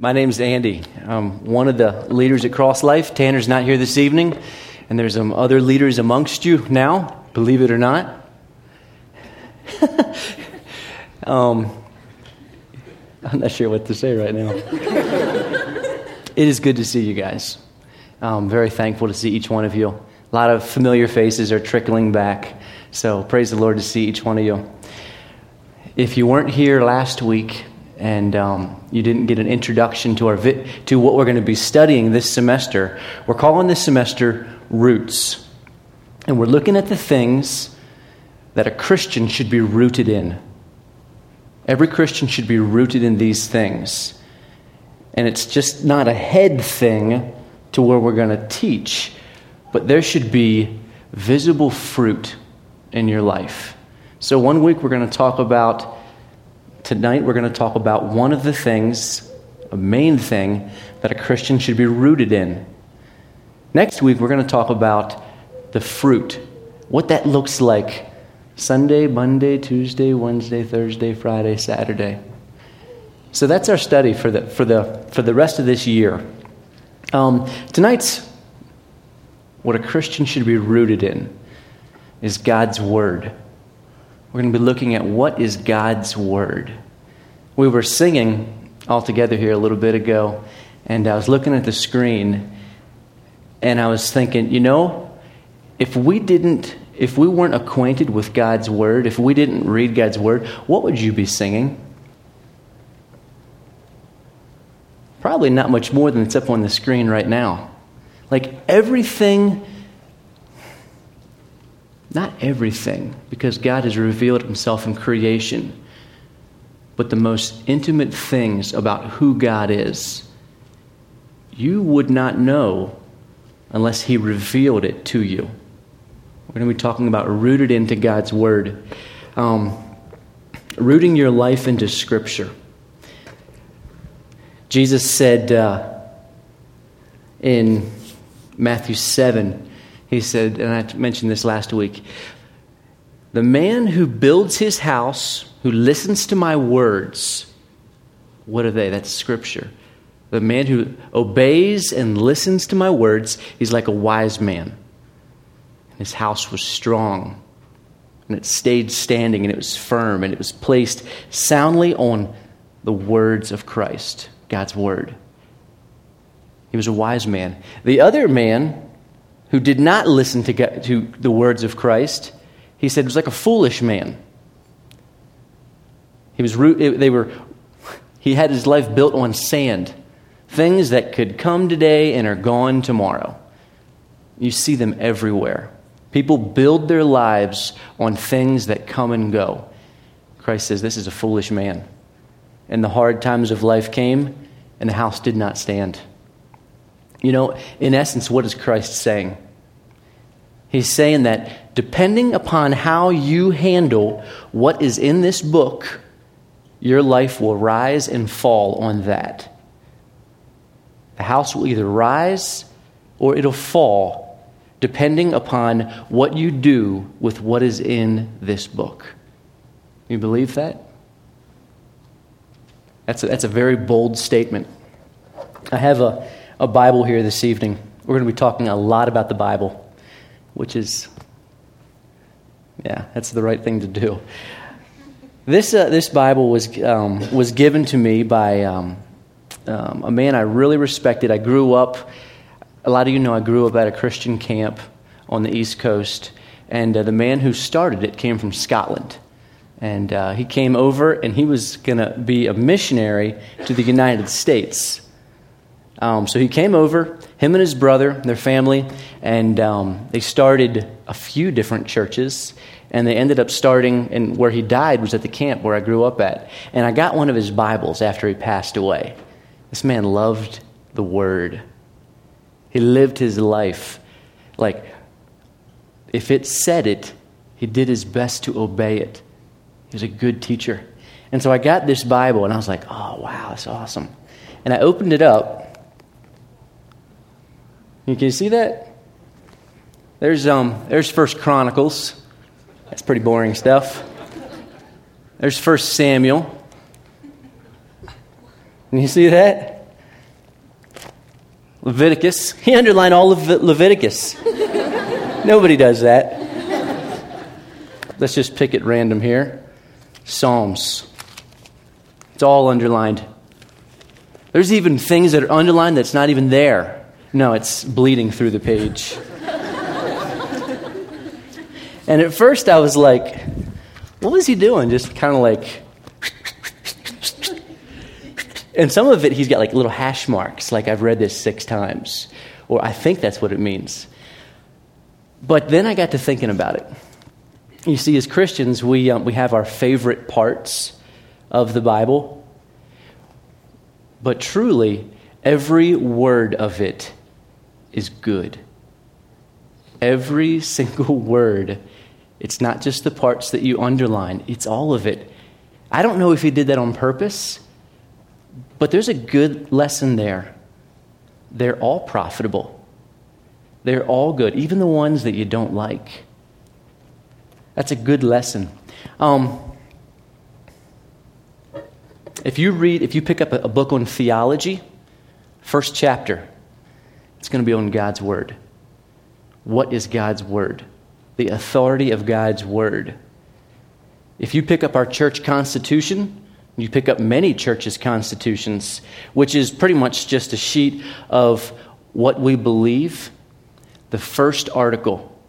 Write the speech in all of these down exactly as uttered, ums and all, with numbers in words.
My name's Andy. I'm one of the leaders at Cross Life. Tanner's not here this evening, and there's some other leaders amongst you now, believe it or not. um, I'm not sure what to say right now. It is good to see you guys. I'm very thankful to see each one of you. A lot of familiar faces are trickling back, so praise the Lord to see each one of you. If you weren't here last week, and um, you didn't get an introduction to our vi- to what we're going to be studying this semester. We're calling this semester Roots. And we're looking at the things that a Christian should be rooted in. Every Christian should be rooted in these things. And it's just not a head thing to where we're going to teach, but there should be visible fruit in your life. So one week we're going to talk about Tonight, we're going to talk about one of the things, a main thing, that a Christian should be rooted in. Next week, we're going to talk about the fruit, what that looks like Sunday, Monday, Tuesday, Wednesday, Thursday, Friday, Saturday. So that's our study for the for the, for the rest of this year. Um, tonight's what a Christian should be rooted in is God's Word. We're going to be looking at what is God's Word. We were singing all together here a little bit ago, and I was looking at the screen, and I was thinking, you know, if we didn't, if we weren't acquainted with God's Word, if we didn't read God's Word, what would you be singing? Probably not much more than it's up on the screen right now. Like everything... Not everything, because God has revealed himself in creation, but the most intimate things about who God is, you would not know unless he revealed it to you. We're going to be talking about rooted into God's Word, um, rooting your life into Scripture. Jesus said uh, in Matthew seven, he said, and I mentioned this last week, the man who builds his house, who listens to my words, what are they? That's Scripture. The man who obeys and listens to my words, he's like a wise man. And his house was strong, and it stayed standing, and it was firm, and it was placed soundly on the words of Christ, God's Word. He was a wise man. The other man... who did not listen to, God, to the words of Christ, he said it was like a foolish man. He was they were he had his life built on sand, things that could come today and are gone tomorrow. You see them everywhere. People build their lives on things that come and go. Christ says this is a foolish man. And the hard times of life came, and the house did not stand. You know, in essence, what is Christ saying? He's saying that depending upon how you handle what is in this book, your life will rise and fall on that. The house will either rise or it'll fall, depending upon what you do with what is in this book. You believe that? That's a, that's a very bold statement. I have a... A Bible here this evening. We're going to be talking a lot about the Bible, which is, yeah, that's the right thing to do. This uh, this Bible was um, was given to me by um, um, a man I really respected. I grew up, a lot of you know, I grew up at a Christian camp on the East Coast, and uh, the man who started it came from Scotland, and uh, he came over and he was going to be a missionary to the United States. Um, so he came over, him and his brother, their family, and um, they started a few different churches, and they ended up starting, and where he died was at the camp where I grew up at. And I got one of his Bibles after he passed away. This man loved the Word. He lived his life. Like, if it said it, he did his best to obey it. He was a good teacher. And so I got this Bible, and I was like, oh, wow, that's awesome. And I opened it up. Can you see that? There's um, there's First Chronicles. That's pretty boring stuff. There's First Samuel. Can you see that? Leviticus. He underlined all of Leviticus. Nobody does that. Let's just pick at random here. Psalms. It's all underlined. There's even things that are underlined that's not even there. No, it's bleeding through the page. And at first I was like, what was he doing? Just kind of like... And some of it, he's got like little hash marks, like I've read this six times, or I think that's what it means. But then I got to thinking about it. You see, as Christians, we um, we have our favorite parts of the Bible, but truly, every word of it is good. Every single word. It's not just the parts that you underline. It's all of it. I don't know if he did that on purpose, but there's a good lesson there. They're all profitable. They're all good, even the ones that you don't like. That's a good lesson. Um, if you read, if you pick up a, a book on theology, first chapter, it's going to be on God's Word. What is God's Word? The authority of God's Word. If you pick up our church constitution, you pick up many churches' constitutions, which is pretty much just a sheet of what we believe. The first article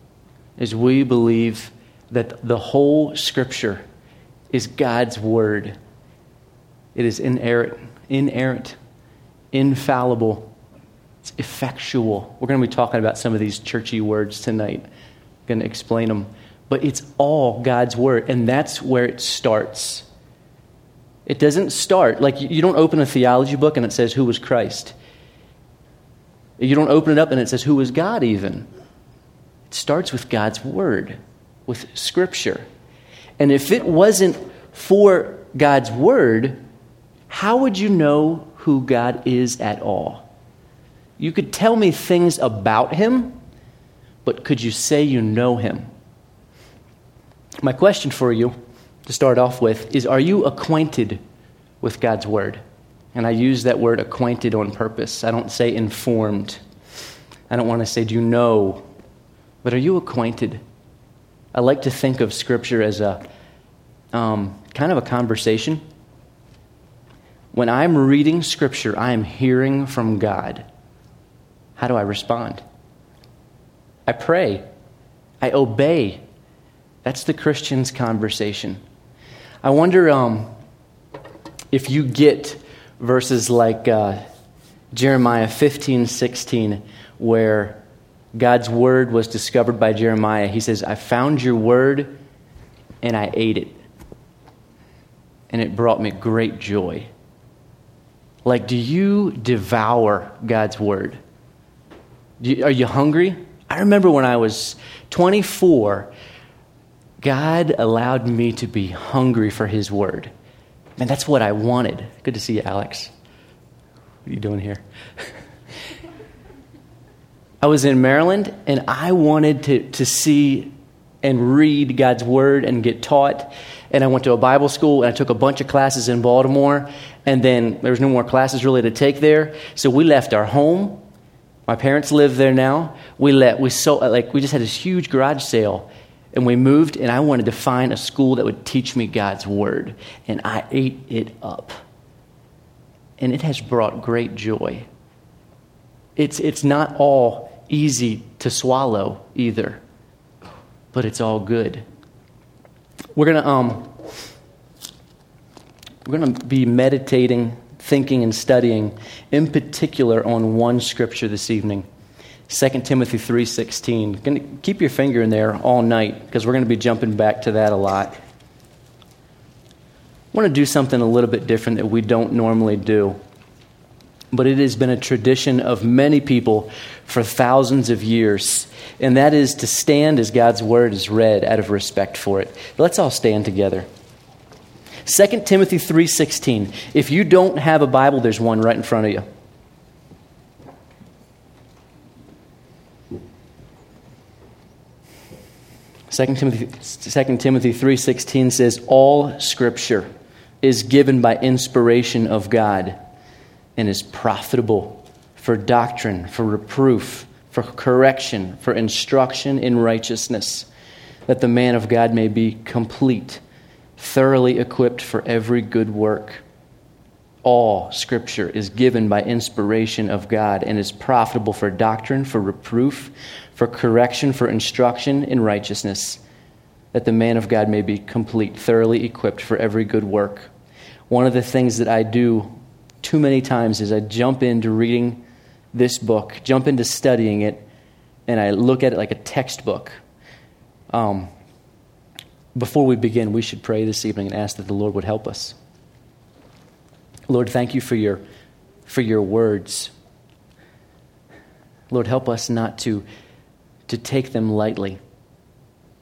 is we believe that the whole Scripture is God's Word. It is inerrant, inerrant, infallible. It's effectual. We're going to be talking about some of these churchy words tonight. I'm going to explain them. But it's all God's Word, and that's where it starts. It doesn't start, like you don't open a theology book and it says, who was Christ? You don't open it up and it says, who was God even? It starts with God's Word, with Scripture. And if it wasn't for God's Word, how would you know who God is at all? You could tell me things about Him, but could you say you know Him? My question for you to start off with is, are you acquainted with God's Word? And I use that word acquainted on purpose. I don't say informed. I don't want to say, do you know? But are you acquainted? I like to think of Scripture as a um, kind of a conversation. When I'm reading Scripture, I am hearing from God. How do I respond? I pray. I obey. That's the Christian's conversation. I wonder um, if you get verses like uh, Jeremiah fifteen sixteen, where God's Word was discovered by Jeremiah. He says, I found your Word, and I ate it, and it brought me great joy. Like, do you devour God's Word? Do you, are you hungry? I remember when I was twenty-four, God allowed me to be hungry for His Word. Man, that's what I wanted. Good to see you, Alex. What are you doing here? I was in Maryland, and I wanted to, to see and read God's Word and get taught. And I went to a Bible school, and I took a bunch of classes in Baltimore. And then there was no more classes really to take there. So we left our home. My parents live there now. We let we so like we just had this huge garage sale. And we moved, and I wanted to find a school that would teach me God's Word. And I ate it up. And it has brought great joy. It's it's not all easy to swallow either, but it's all good. We're gonna um we're gonna be meditating, thinking, and studying in particular on one scripture this evening. Second Timothy three sixteen. Gonna keep your finger in there all night because we're going to be jumping back to that a lot. I want to do something a little bit different that we don't normally do. But it has been a tradition of many people for thousands of years. And that is to stand as God's Word is read out of respect for it. Let's all stand together. Second Timothy three sixteen. If you don't have a Bible, there's one right in front of you. Second Timothy three sixteen says, all Scripture is given by inspiration of God and is profitable for doctrine, for reproof, for correction, for instruction in righteousness, that the man of God may be complete, thoroughly equipped for every good work. All Scripture is given by inspiration of God and is profitable for doctrine, for reproof, for correction, for instruction in righteousness, that the man of God may be complete, thoroughly equipped for every good work. One of the things that I do too many times is I jump into reading this book, jump into studying it, and I look at it like a textbook. Um, before we begin, we should pray this evening and ask that the Lord would help us. Lord, thank you for your for your words. Lord, help us not to to take them lightly.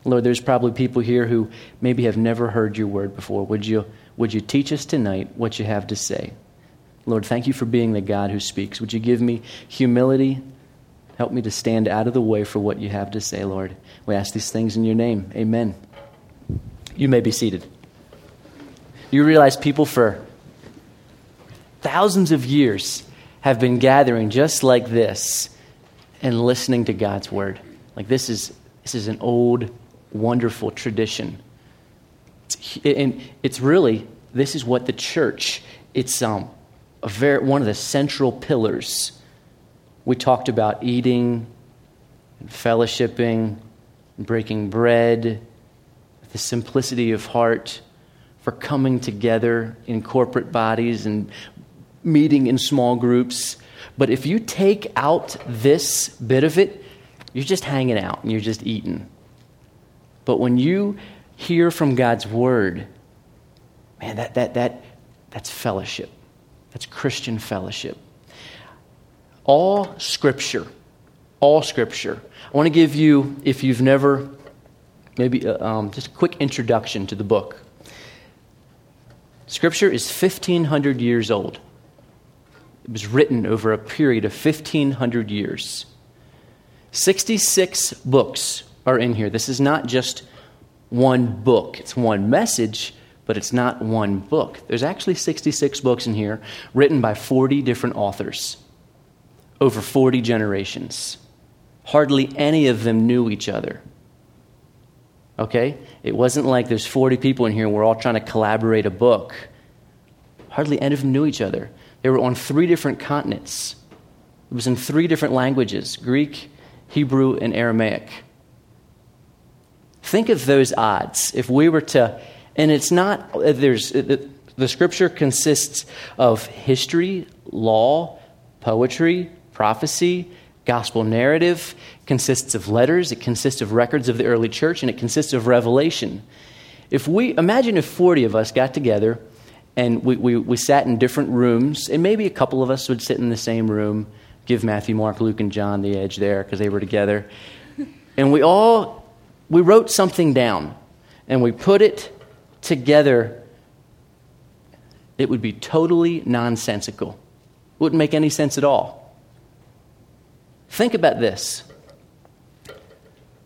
Lord, there's probably people here who maybe have never heard your word before. Would you would you teach us tonight what you have to say? Lord, thank you for being the God who speaks. Would you give me humility? Help me to stand out of the way for what you have to say, Lord. We ask these things in your name. Amen. You may be seated. You realize people for thousands of years have been gathering just like this and listening to God's word. Like this is this is an old, wonderful tradition. It's, and it's really, this is what the church, it's um a very, one of the central pillars. We talked about eating, and fellowshipping, and breaking bread, the simplicity of heart, for coming together in corporate bodies and meeting in small groups. But if you take out this bit of it, you're just hanging out and you're just eating. But when you hear from God's word, man, that that that that's fellowship. That's Christian fellowship. All Scripture, all Scripture. I want to give you, if you've never, maybe uh, um, just a quick introduction to the book. Scripture is fifteen hundred years old. It was written over a period of fifteen hundred years. sixty-six books are in here. This is not just one book. It's one message, but it's not one book. There's actually sixty-six books in here written by forty different authors over forty generations. Hardly any of them knew each other. Okay? It wasn't like there's forty people in here and we're all trying to collaborate a book. Hardly any of them knew each other. They were on three different continents. It was in three different languages, Greek, Hebrew, and Aramaic. Think of those odds. If we were to, and it's not, there's, the Scripture consists of history, law, poetry, prophecy, gospel narrative, consists of letters, it consists of records of the early church, and it consists of revelation. If we, imagine if forty of us got together and we, we, we sat in different rooms, and maybe a couple of us would sit in the same room, give Matthew, Mark, Luke, and John the edge there because they were together. And we all, we wrote something down, and we put it together. It would be totally nonsensical. It wouldn't make any sense at all. Think about this.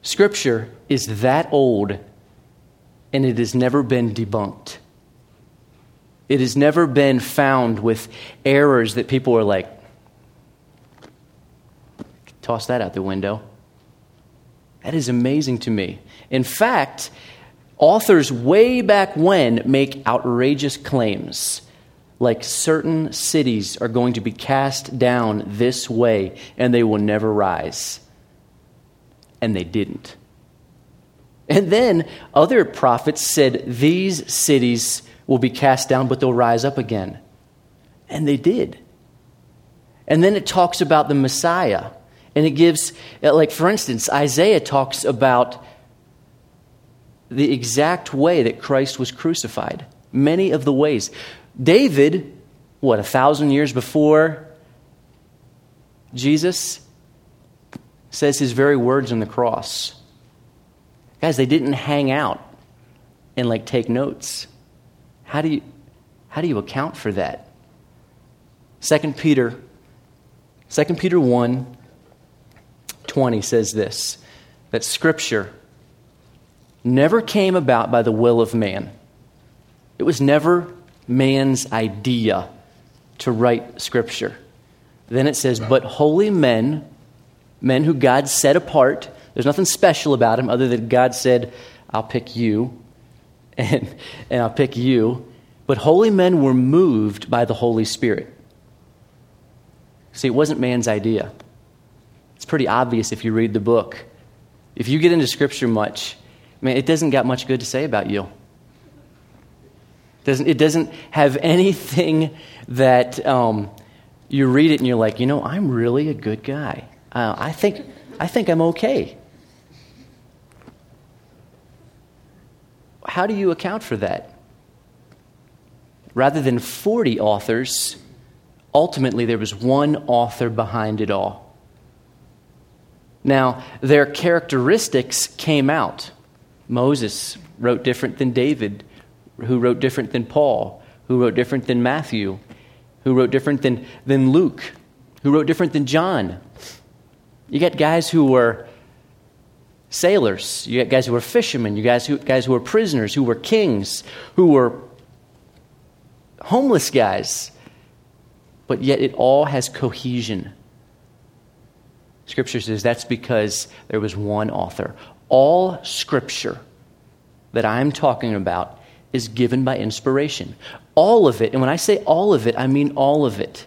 Scripture is that old, and it has never been debunked. It has never been found with errors that people are like, toss that out the window. That is amazing to me. In fact, authors way back when make outrageous claims, like certain cities are going to be cast down this way and they will never rise. And they didn't. And then other prophets said these cities will be cast down, but they'll rise up again. And they did. And then it talks about the Messiah. And it gives, like for instance, Isaiah talks about the exact way that Christ was crucified. Many of the ways. David, what, a thousand years before Jesus, says his very words on the cross. Guys, they didn't hang out and like take notes. How do you how do you account for that? Second Peter one twenty says this, that Scripture never came about by the will of man. It was never man's idea to write Scripture. Then it says, but holy men, men who God set apart. There's nothing special about them other than God said, I'll pick you, and, and I'll pick you. But holy men were moved by the Holy Spirit. See, it wasn't man's idea. It's pretty obvious if you read the book. If you get into Scripture much, I mean, it doesn't got much good to say about you. It doesn't, it doesn't have anything that um, you read it and you're like, you know, I'm really a good guy. Uh, I think I think I'm okay. How do you account for that? Rather than forty authors, ultimately there was one author behind it all. Now, their characteristics came out. Moses wrote different than David, who wrote different than Paul, who wrote different than Matthew, who wrote different than, than Luke, who wrote different than John. You got guys who were sailors. You got guys who were fishermen. You guys who guys who were prisoners, who were kings, who were homeless guys. But yet it all has cohesion. Scripture says that's because there was one author. All Scripture that I'm talking about is given by inspiration. All of it. And when I say all of it, I mean all of it.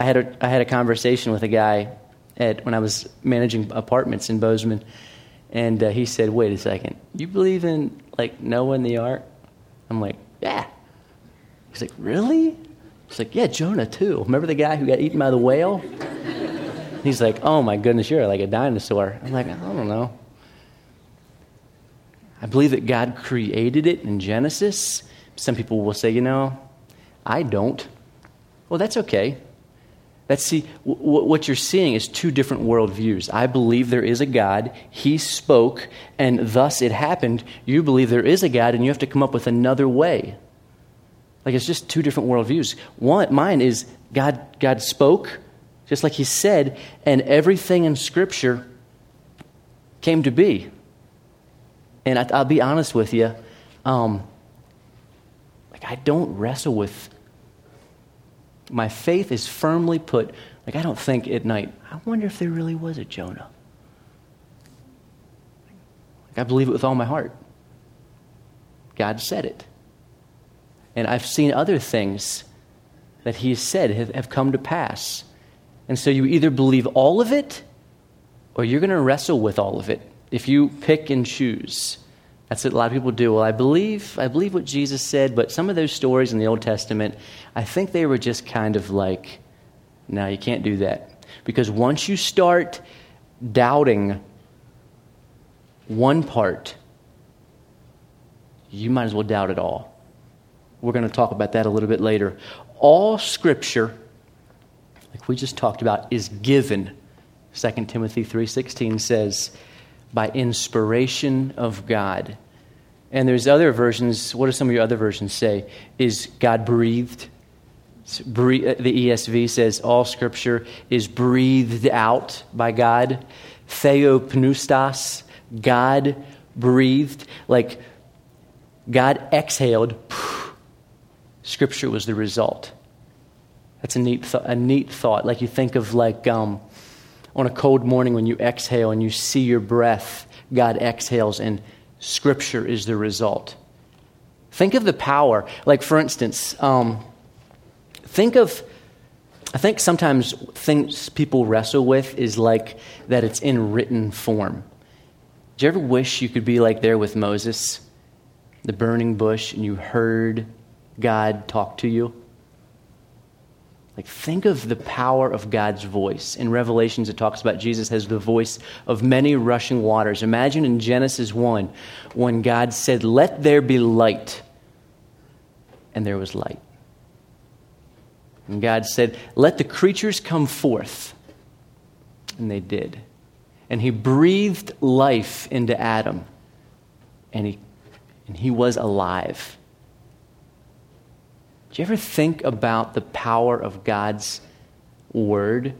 I had a, I had a conversation with a guy at, when I was managing apartments in Bozeman, and uh, he said, wait a second, you believe in, like, Noah and the ark? I'm like, yeah. He's like, really? He's like, yeah, Jonah too. Remember the guy who got eaten by the whale? He's like, oh my goodness, you're like a dinosaur. I'm like, I don't know. I believe that God created it in Genesis. Some people will say, you know, I don't. Well, that's okay. That's see, w- what you're seeing is two different worldviews. I believe there is a God. He spoke, and thus it happened. You believe there is a God, and you have to come up with another way. Like, it's just two different worldviews. One, mine is God. God spoke, just like He said, and everything in Scripture came to be. And I, I'll be honest with you, um, like I don't wrestle with. My faith is firmly put. Like, I don't think at night, I wonder if there really was a Jonah. Like, I believe it with all my heart. God said it. And I've seen other things that He has said have, have come to pass. And so you either believe all of it, or you're going to wrestle with all of it. If you pick and choose, that's what a lot of people do. Well, I believe I believe what Jesus said, but some of those stories in the Old Testament, I think they were just kind of like, no, you can't do that. Because once you start doubting one part, you might as well doubt it all. We're going to talk about that a little bit later. All Scripture, like we just talked about, is given. Second Timothy three sixteen says, by inspiration of God. And there's other versions. What do some of your other versions say? Is God breathed? Bre- the E S V says all Scripture is breathed out by God. Theopneustos, God breathed. Like God exhaled. Scripture was the result. That's a neat, th- a neat thought. Like you think of like... Um, On a cold morning when you exhale and you see your breath, God exhales and Scripture is the result. Think of the power. Like, for instance, um, think of, I think sometimes things people wrestle with is like that it's in written form. Do you ever wish you could be like there with Moses, the burning bush, and you heard God talk to you? Like, think of the power of God's voice. In Revelations, it talks about Jesus has the voice of many rushing waters. Imagine in Genesis one, when God said, let there be light, and there was light. And God said, let the creatures come forth, and they did. And He breathed life into Adam, and he, and he was alive. Do you ever think about the power of God's word?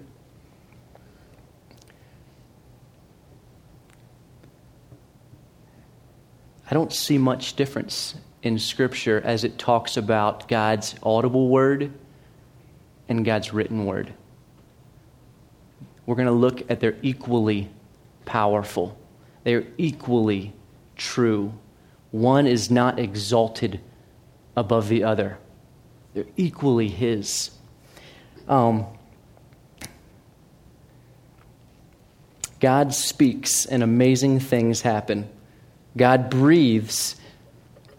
I don't see much difference in Scripture as it talks about God's audible word and God's written word. we're going to look at they're equally powerful. They're equally true. One is not exalted above the other. They're equally his. Um, God speaks and amazing things happen. God breathes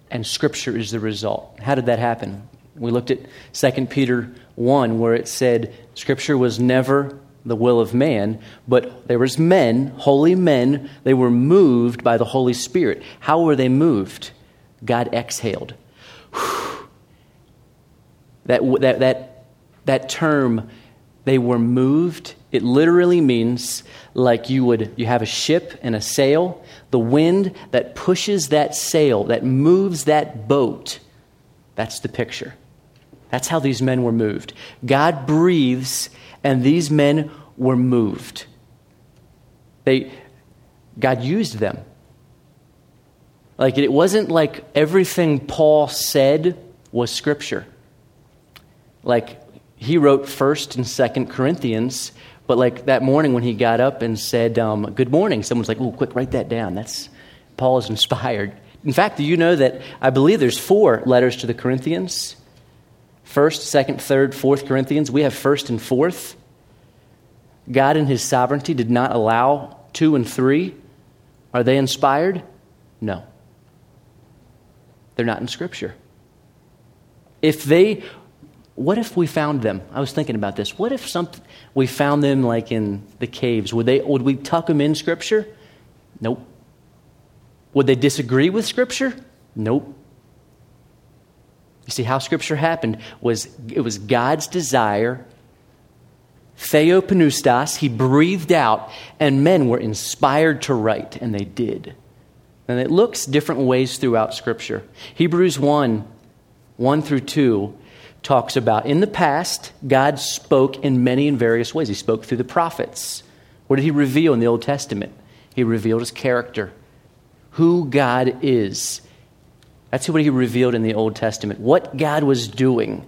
and Scripture is the result. How did that happen? We looked at Second Peter one where it said, Scripture was never the will of man, but there was men, holy men, they were moved by the Holy Spirit. How were they moved? God exhaled. That, that, that, that term, they were moved, it literally means like you would, you have a ship and a sail, the wind that pushes that sail, that moves that boat, that's the picture. That's how these men were moved. God breathes, and these men were moved. They, God used them. Like it wasn't like everything Paul said was Scripture. Like he wrote First and Second Corinthians, but like that morning when he got up and said, um, "Good morning," someone's like, "Oh, quick, write that down." That's Paul is inspired. In fact, do you know that I believe there's four letters to the Corinthians? First, second, third, fourth Corinthians. We have first and fourth. God in his sovereignty did not allow two and three. Are they inspired? No. They're not in Scripture. If they, what if we found them? I was thinking about this. What if some, we found them like in the caves? Would they? Would we tuck them in Scripture? Nope. Would they disagree with Scripture? Nope. You see, how Scripture happened was it was God's desire, theopneustos, he breathed out, and men were inspired to write, and they did. And it looks different ways throughout Scripture. Hebrews one, one through two talks about, in the past, God spoke in many and various ways. He spoke through the prophets. What did he reveal in the Old Testament? He revealed his character, who God is. That's what he revealed in the Old Testament, what God was doing.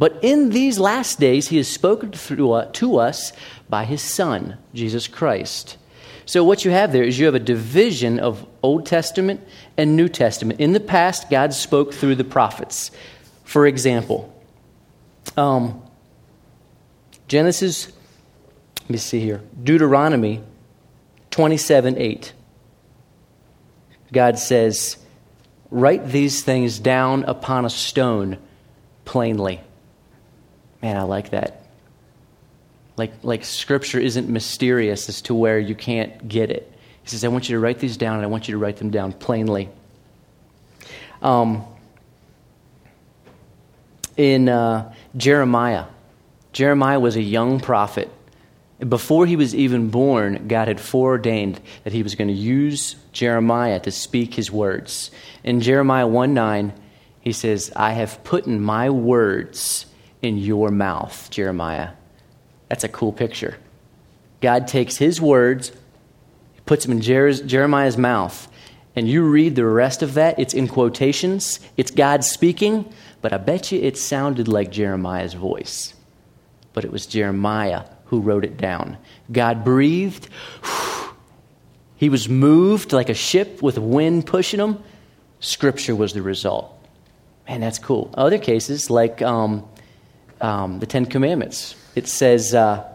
But in these last days, he has spoken through, uh, to us by his Son, Jesus Christ. So what you have there is you have a division of Old Testament and New Testament. In the past, God spoke through the prophets. For example, um, Genesis, let me see here, Deuteronomy twenty-seven eight. God says, write these things down upon a stone plainly. Man, I like that. Like, like Scripture isn't mysterious as to where you can't get it. He says, I want you to write these down, and I want you to write them down plainly. Um, in uh, Jeremiah, Jeremiah was a young prophet. Before he was even born, God had foreordained that he was going to use Jeremiah to speak his words. In Jeremiah one nine, he says, I have put in my words in your mouth, Jeremiah. That's a cool picture. God takes his words, puts them in Jer- Jeremiah's mouth, and you read the rest of that. It's in quotations. It's God speaking, but I bet you it sounded like Jeremiah's voice. But it was Jeremiah who wrote it down. God breathed. He was moved like a ship with wind pushing him. Scripture was the result. Man, that's cool. Other cases, like um, um, the Ten Commandments. It says uh,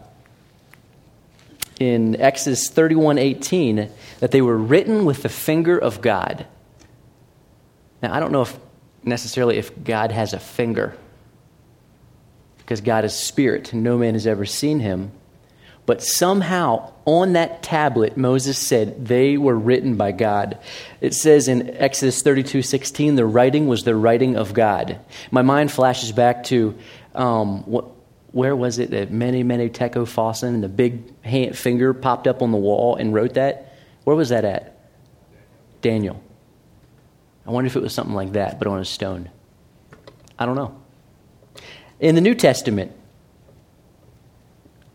in Exodus thirty-one eighteen that they were written with the finger of God. Now, I don't know if necessarily if God has a finger, because God is spirit and no man has ever seen him. But somehow on that tablet, Moses said they were written by God. It says in Exodus thirty-two sixteen, the writing was the writing of God. My mind flashes back to, um, what, where was it that many, many Techo Fossen and the big hand, finger popped up on the wall and wrote that? Where was that at? Daniel. I wonder if it was something like that, but on a stone. I don't know. In the New Testament,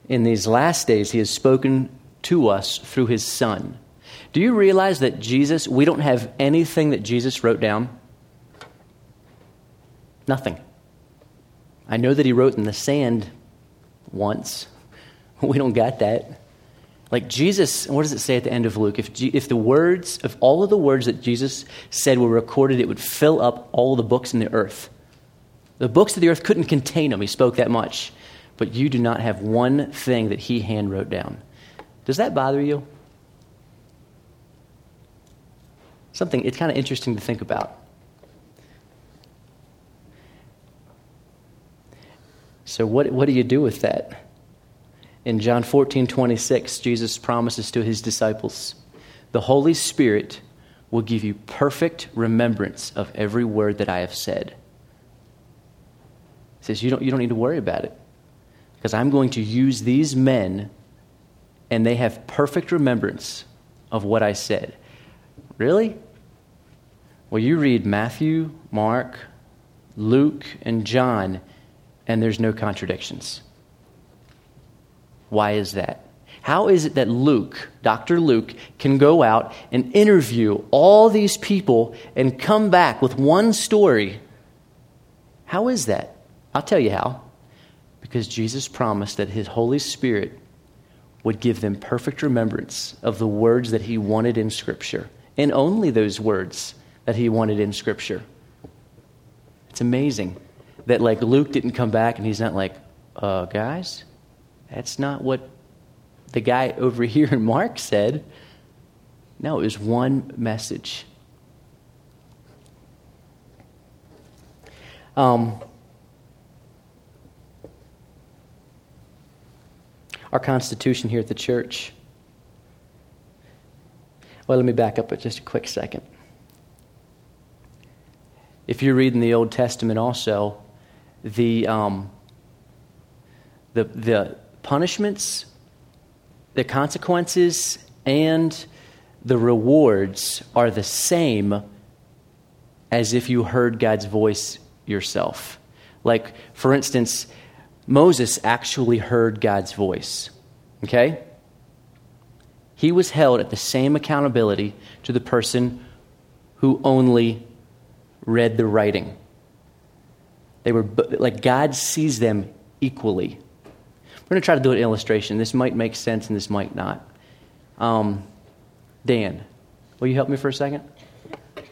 in these last days, he has spoken to us through his Son. Do you realize that Jesus, we don't have anything that Jesus wrote down? Nothing. I know that he wrote in the sand once, We don't got that. Like Jesus, what does it say at the end of Luke? If G, if the words, if all of the words that Jesus said were recorded, it would fill up all the books in the earth. The books of the earth couldn't contain him. He spoke that much. But you do not have one thing that he hand wrote down. Does that bother you? Something, it's kind of interesting to think about. So what what do you do with that? In John fourteen twenty-six, Jesus promises to his disciples, the Holy Spirit will give you perfect remembrance of every word that I have said. He says, you don't, you don't need to worry about it, because I'm going to use these men and they have perfect remembrance of what I said. Really? Well, you read Matthew, Mark, Luke, and John, and there's no contradictions. Why is that? How is it that Luke, Doctor Luke, can go out and interview all these people and come back with one story? How is that? I'll tell you how. Because Jesus promised that his Holy Spirit would give them perfect remembrance of the words that he wanted in Scripture, and only those words that he wanted in Scripture. It's amazing that, like, Luke didn't come back and he's not like, uh, guys, that's not what the guy over here in Mark said. No, it was one message. Um, our constitution here at the church. Well, let me back up just a quick second. If you're reading the Old Testament also, the um, the the punishments, the consequences, and the rewards are the same as if you heard God's voice yourself. Like, for instance, Moses actually heard God's voice, okay? He was held at the same accountability to the person who only read the writing. They were, like, God sees them equally. We're going to try to do an illustration. This might make sense and this might not. Um, Dan, will you help me for a second?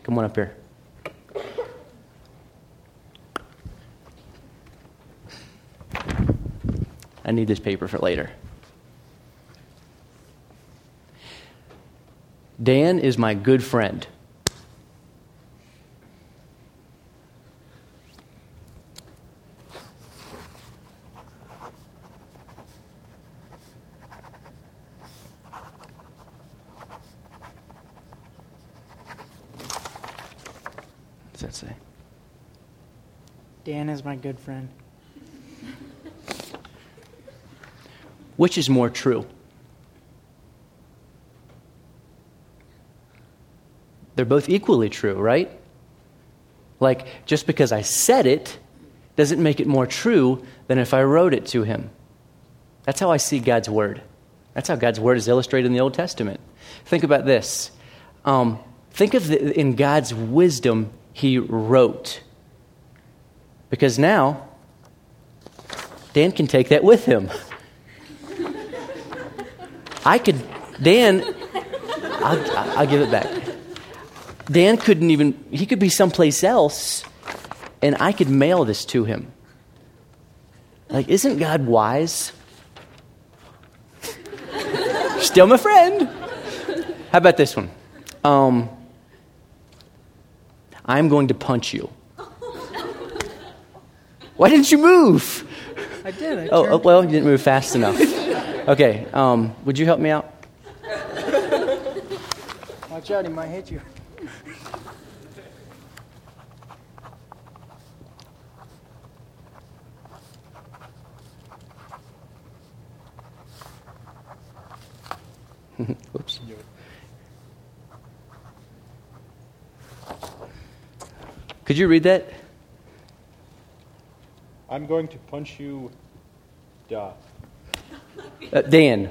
Come on up here. I need this paper for later. Dan is my good friend. What's that say? Dan is my good friend. Which is more true? They're both equally true, right? Like, just because I said it doesn't make it more true than if I wrote it to him. That's how I see God's word. That's how God's word is illustrated in the Old Testament. Think about this. Um, think of the, in God's wisdom, he wrote. Because now, Dan can take that with him. I could, Dan, I'll, I'll give it back. Dan couldn't even, he could be someplace else, and I could mail this to him. Like, isn't God wise? Still my friend. How about this one? Um, I'm going to punch you. Why didn't you move? I did. I oh, oh, well, you didn't move fast enough. Okay, um, would you help me out? Watch out, he might hit you. Oops. Could you read that? I'm going to punch you, duh. Uh, Dan.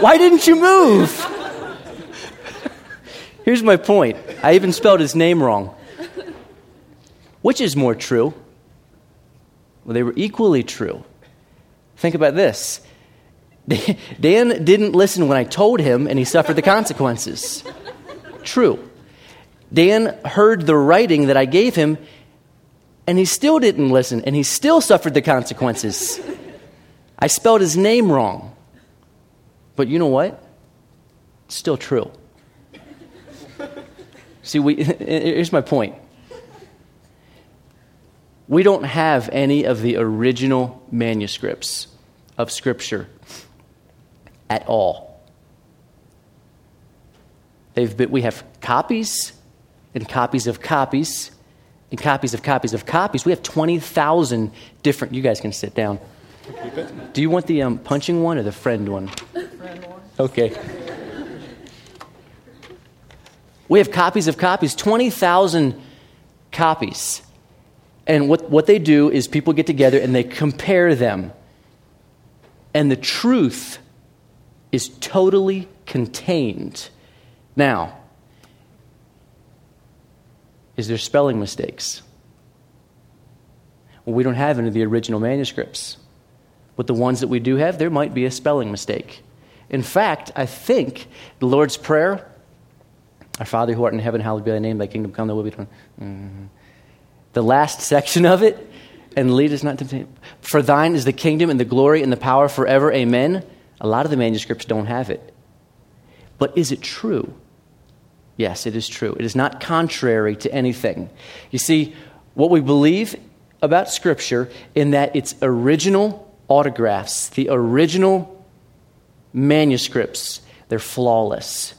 Why didn't you move? Here's my point. I even spelled his name wrong. Which is more true? Well, they were equally true. Think about this. Dan didn't listen when I told him, and he suffered the consequences. True. Dan heard the writing that I gave him, and he still didn't listen, and he still suffered the consequences. I spelled his name wrong. But you know what? It's still true. See, we here's my point. We don't have any of the original manuscripts of Scripture at all. They've been, we have copies and copies of copies and copies of copies of copies. We have twenty thousand different... You guys can sit down. Keep it. Do you want the um, punching one or the friend one? Friend one. Okay. We have copies of copies, twenty thousand copies. And what, what they do is people get together and they compare them. And the truth is totally contained. Now, is there spelling mistakes? Well, we don't have any of the original manuscripts. But the ones that we do have, there might be a spelling mistake. In fact, I think the Lord's Prayer, our Father who art in heaven, hallowed be thy name, thy kingdom come, thy will be done. Mm-hmm. The last section of it, and lead us not to... For thine is the kingdom and the glory and the power forever, amen. A lot of the manuscripts don't have it. But is it true? Yes, it is true. It is not contrary to anything. You see, what we believe about Scripture in that its original autographs, the original manuscripts, they're flawless.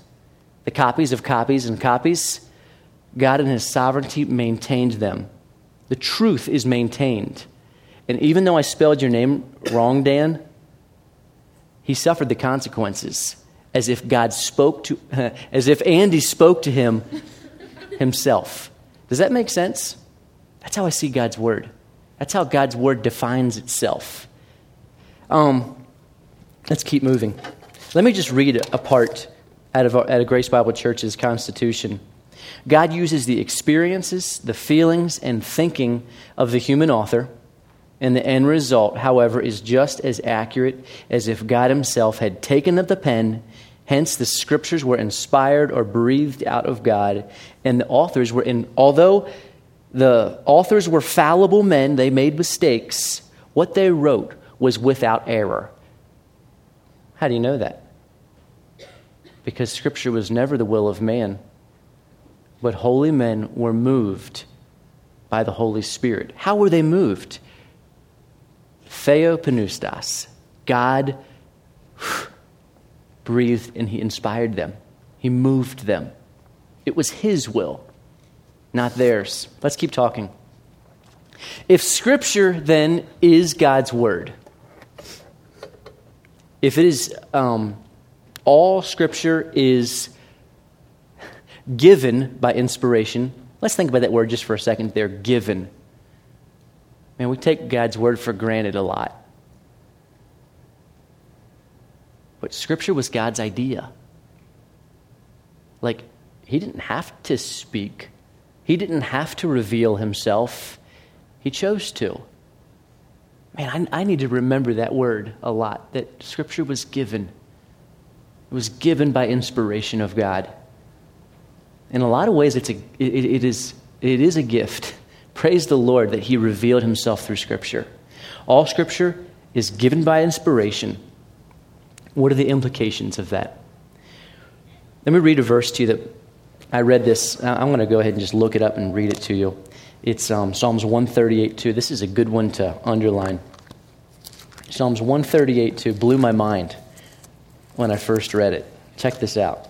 The copies of copies and copies, God in His sovereignty maintained them. The truth is maintained. And even though I spelled your name wrong, Dan, he suffered the consequences as if God spoke to, as if Andy spoke to him himself. Does that make sense? That's how I see God's Word. That's how God's Word defines itself. Um, let's keep moving. Let me just read a part out of, our, out of Grace Bible Church's Constitution. God uses the experiences, the feelings, and thinking of the human author, and the end result, however, is just as accurate as if God Himself had taken up the pen. Hence, the Scriptures were inspired or breathed out of God, and the authors were in. Although the authors were fallible men, they made mistakes. What they wrote was without error. How do you know that? Because Scripture was never the will of man. But holy men were moved by the Holy Spirit. How were they moved? Theopneustos. God breathed and He inspired them. He moved them. It was His will, not theirs. Let's keep talking. If Scripture, then, is God's Word, if it is, um, all Scripture is given by inspiration. Let's think about that word just for a second there, given. Man, we take God's Word for granted a lot. But Scripture was God's idea. Like, He didn't have to speak. He didn't have to reveal Himself. He chose to. Man, I, I need to remember that word a lot, that Scripture was given. It was given by inspiration of God. In a lot of ways, it's a, it, it is it is a gift. Praise the Lord that He revealed Himself through Scripture. All Scripture is given by inspiration. What are the implications of that? Let me read a verse to you that I read this. I'm going to go ahead and just look it up and read it to you. It's um, Psalms one thirty-eight two. This is a good one to underline. Psalms one thirty-eight two blew my mind when I first read it. Check this out.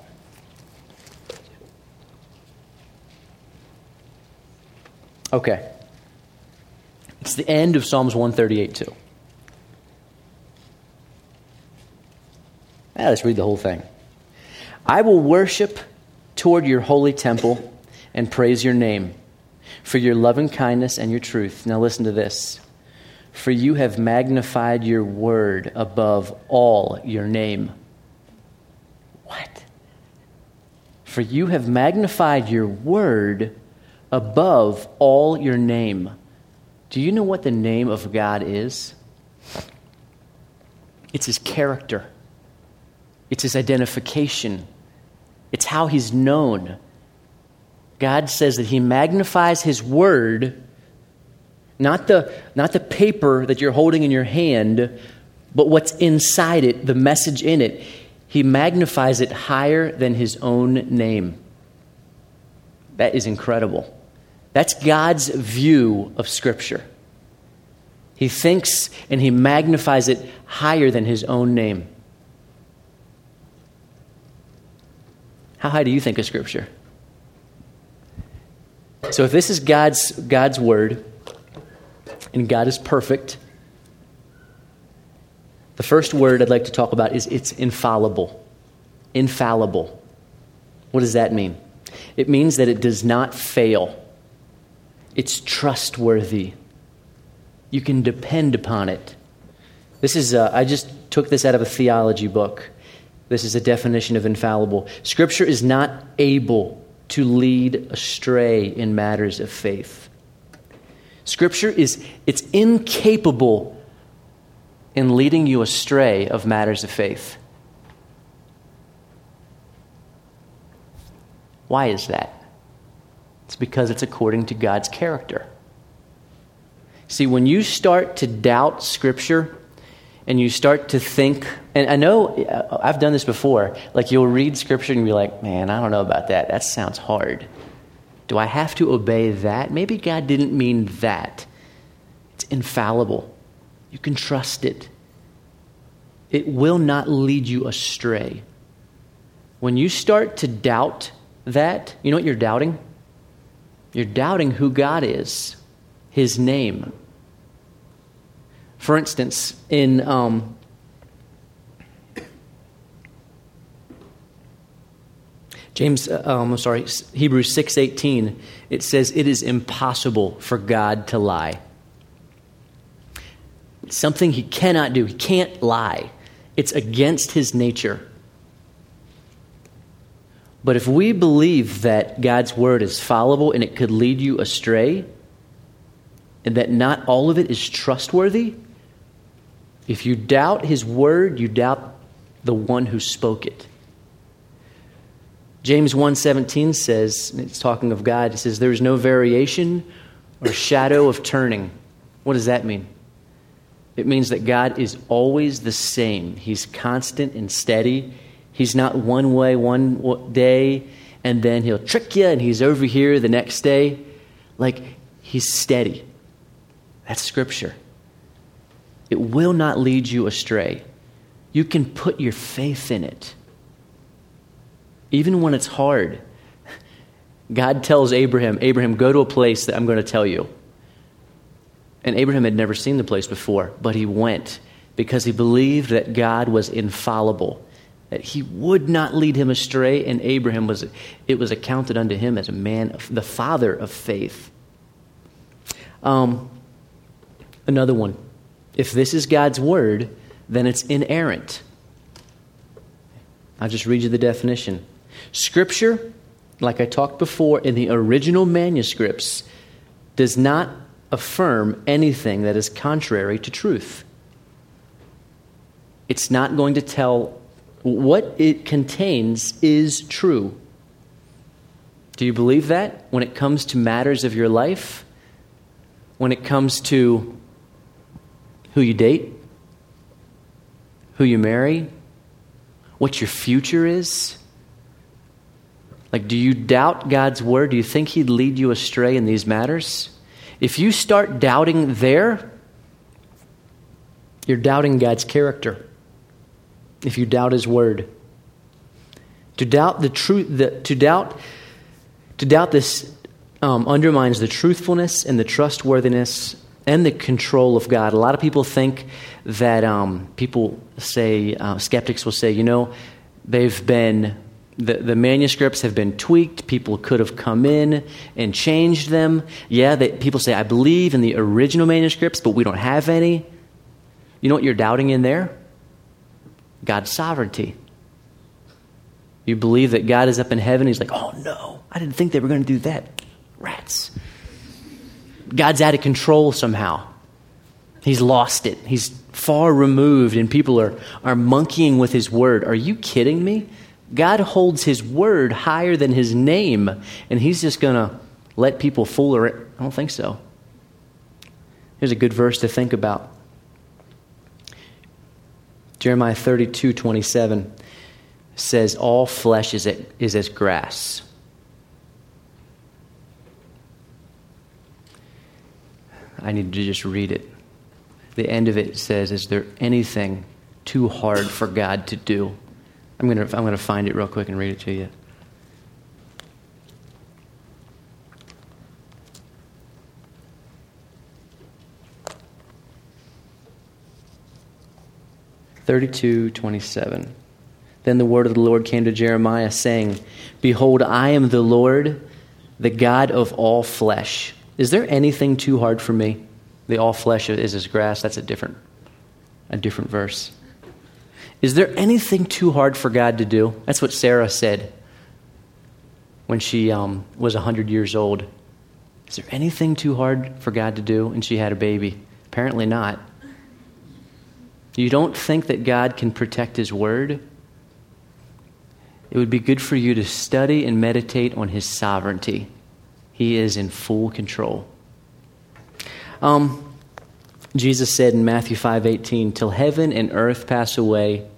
Okay. It's the end of Psalms one thirty-eight two. Ah, let's read the whole thing. I will worship toward your holy temple and praise your name for your loving kindness and your truth. Now listen to this. For you have magnified your word above all your name. What? For you have magnified your word above all your name. Do you know what the name of God is? It's his character. It's his identification. It's how he's known. God says that he magnifies his word, not the, not the paper that you're holding in your hand, but what's inside it, the message in it. He magnifies it higher than his own name. That is incredible. That's God's view of Scripture. He thinks and he magnifies it higher than his own name. How high do you think of Scripture? So if this is God's God's word, and God is perfect, the first word I'd like to talk about is it's infallible. Infallible. What does that mean? It means that it does not fail. It's trustworthy. You can depend upon it. This is, a, I just took this out of a theology book. This is a definition of infallible. Scripture is not able to lead astray in matters of faith. Scripture is, it's incapable in leading you astray of matters of faith. Why is that? It's because it's according to God's character. See, when you start to doubt Scripture and you start to think, and I know I've done this before, like you'll read Scripture and be like, man, I don't know about that. That sounds hard. Do I have to obey that? Maybe God didn't mean that. It's infallible. You can trust it. It will not lead you astray. When you start to doubt that, you know what you're doubting? You're doubting who God is, his name. For instance, in um, James, uh, um, I'm sorry, Hebrews six eighteen, it says it is impossible for God to lie. It's something he cannot do. He can't lie. It's against his nature. But if we believe that God's word is fallible and it could lead you astray, and that not all of it is trustworthy, if you doubt his word, you doubt the one who spoke it. James one seventeen says, and it's talking of God, it says, there is no variation or shadow of turning. What does that mean? It means that God is always the same. He's constant and steady. He's not one way one day, and then he'll trick you, and he's over here the next day. Like, he's steady. That's Scripture. It will not lead you astray. You can put your faith in it. Even when it's hard. God tells Abraham, Abraham, go to a place that I'm going to tell you. And Abraham had never seen the place before, but he went because he believed that God was infallible, that he would not lead him astray, and Abraham was, it was accounted unto him as a man, of, the father of faith. Um, another one. If this is God's word, then it's inerrant. I'll just read you the definition. Scripture, like I talked before, in the original manuscripts, does not affirm anything that is contrary to truth. It's not going to tell. What it contains is true. Do you believe that when it comes to matters of your life? When it comes to who you date? Who you marry? What your future is? Like, do you doubt God's word? Do you think he'd lead you astray in these matters? If you start doubting there, you're doubting God's character. If you doubt his word, to doubt the truth, the, to doubt, to doubt this um, undermines the truthfulness and the trustworthiness and the control of God. A lot of people think that um, people say, uh, skeptics will say, you know, they've been the, the manuscripts have been tweaked. People could have come in and changed them. Yeah, they, people say, I believe in the original manuscripts, but we don't have any. You know what you're doubting in there? God's sovereignty. You believe that God is up in heaven. He's like, oh no, I didn't think they were going to do that. Rats. God's out of control somehow. He's lost it. He's far removed, and people are, are monkeying with his word. Are you kidding me? God holds his word higher than his name, and he's just going to let people fool her. I don't think so. Here's a good verse to think about. Jeremiah thirty-two twenty-seven says, all flesh is, at, is as grass. I need to just read it. The end of it says, is there anything too hard for God to do? I'm going to I'm going to find it real quick and read it to you. thirty-two twenty-seven. Then the word of the Lord came to Jeremiah, saying, behold, I am the Lord, the God of all flesh. Is there anything too hard for me? The all flesh is as grass. That's a different, a different verse. Is there anything too hard for God to do? That's what Sarah said when she um, was one hundred years old. Is there anything too hard for God to do? And she had a baby. Apparently not. You don't think that God can protect his word? It would be good for you to study and meditate on his sovereignty. He is in full control. Um, Jesus said in Matthew five eighteen, till heaven and earth pass away,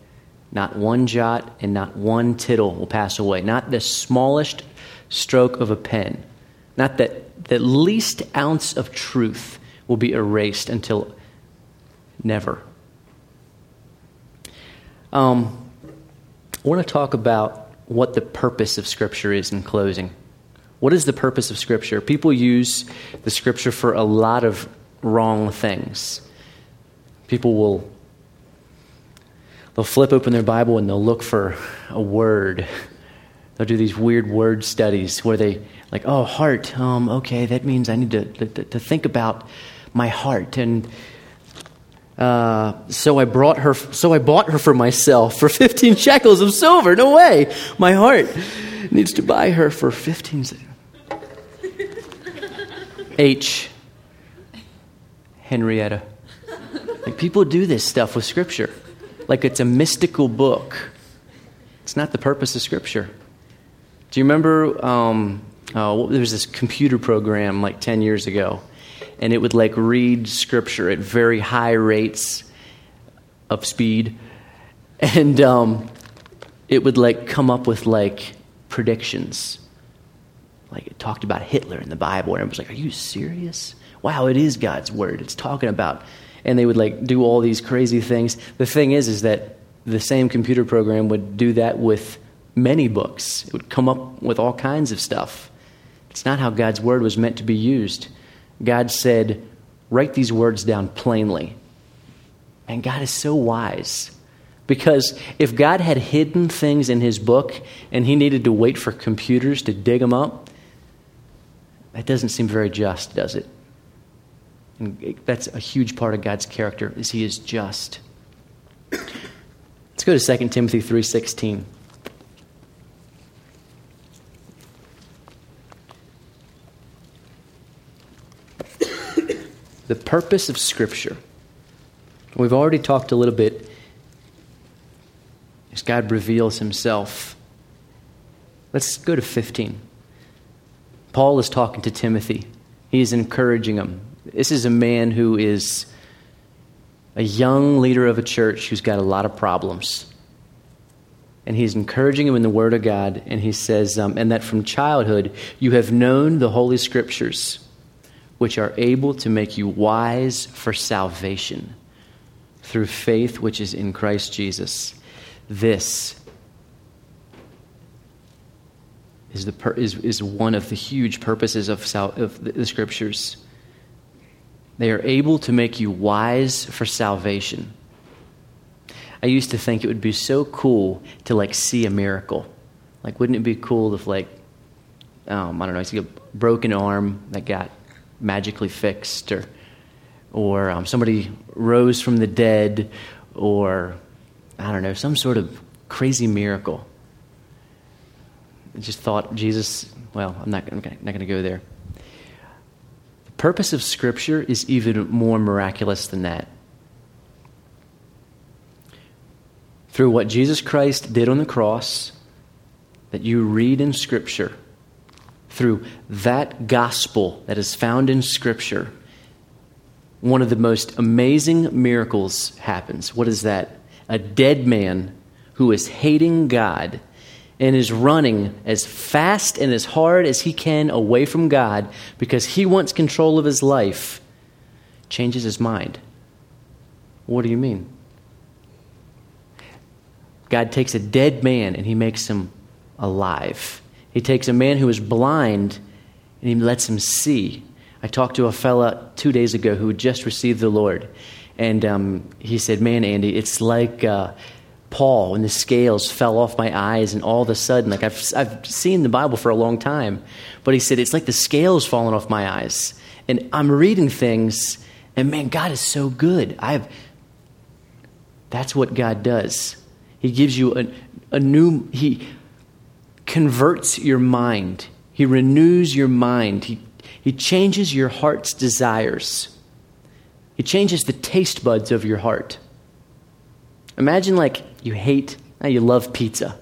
not one jot and not one tittle will pass away. Not the smallest stroke of a pen. Not that the least ounce of truth will be erased until never. Um, I want to talk about what the purpose of Scripture is in closing. What is the purpose of Scripture? People use the Scripture for a lot of wrong things. People will they'll flip open their Bible and they'll look for a word. They'll do these weird word studies where they like, oh, heart. Um, okay, that means I need to to, to think about my heart. And uh, so I brought her. So I bought her for myself for fifteen shekels of silver. No way, my heart needs to buy her for fifteen. H. Henrietta. Like, people do this stuff with Scripture. Like it's a mystical book. It's not the purpose of Scripture. Do you remember, um, uh, there was this computer program like ten years ago, and it would like read Scripture at very high rates of speed, and um, it would like come up with like predictions. Like it talked about Hitler in the Bible, and I was like, are you serious? Wow, it is God's word. It's talking about, and they would like do all these crazy things. The thing is, is that the same computer program would do that with many books. It would come up with all kinds of stuff. It's not how God's word was meant to be used. God said, write these words down plainly. And God is so wise, because if God had hidden things in his book and he needed to wait for computers to dig them up, that doesn't seem very just, does it? And that's a huge part of God's character, is he is just. Let's go to Second Timothy three sixteen. The purpose of Scripture. We've already talked a little bit as God reveals himself. Let's go to fifteen. Paul is talking to Timothy. He is encouraging him. This is a man who is a young leader of a church who's got a lot of problems. And he's encouraging him in the Word of God. And he says, um, and that from childhood you have known the Holy Scriptures, which are able to make you wise for salvation through faith which is in Christ Jesus. This is the pur- is, is one of the huge purposes of, sal- of the, the Scriptures. They are able to make you wise for salvation. I used to think it would be so cool to like see a miracle. Like, wouldn't it be cool if like, um, I don't know, it's like a broken arm that got magically fixed, or or um, somebody rose from the dead, or I don't know, some sort of crazy miracle. I just thought Jesus. Well, I'm not. I'm not going to go there. purpose of Scripture is even more miraculous than that. Through what Jesus Christ did on the cross, that you read in Scripture, through that gospel that is found in Scripture, one of the most amazing miracles happens. What is that? A dead man who is hating God and is running as fast and as hard as he can away from God because he wants control of his life, changes his mind. What do you mean? God takes a dead man and he makes him alive. He takes a man who is blind and he lets him see. I talked to a fella two days ago who just received the Lord. And um, he said, man, Andy, it's like uh, Paul when the scales fell off my eyes and all of a sudden, like I've, I've seen the Bible for a long time, but he said, it's like the scales falling off my eyes. And I'm reading things and man, God is so good. I've. That's what God does. He gives you a, a new, he converts your mind. He renews your mind. He, he changes your heart's desires. It changes the taste buds of your heart. Imagine like you hate, now you love pizza.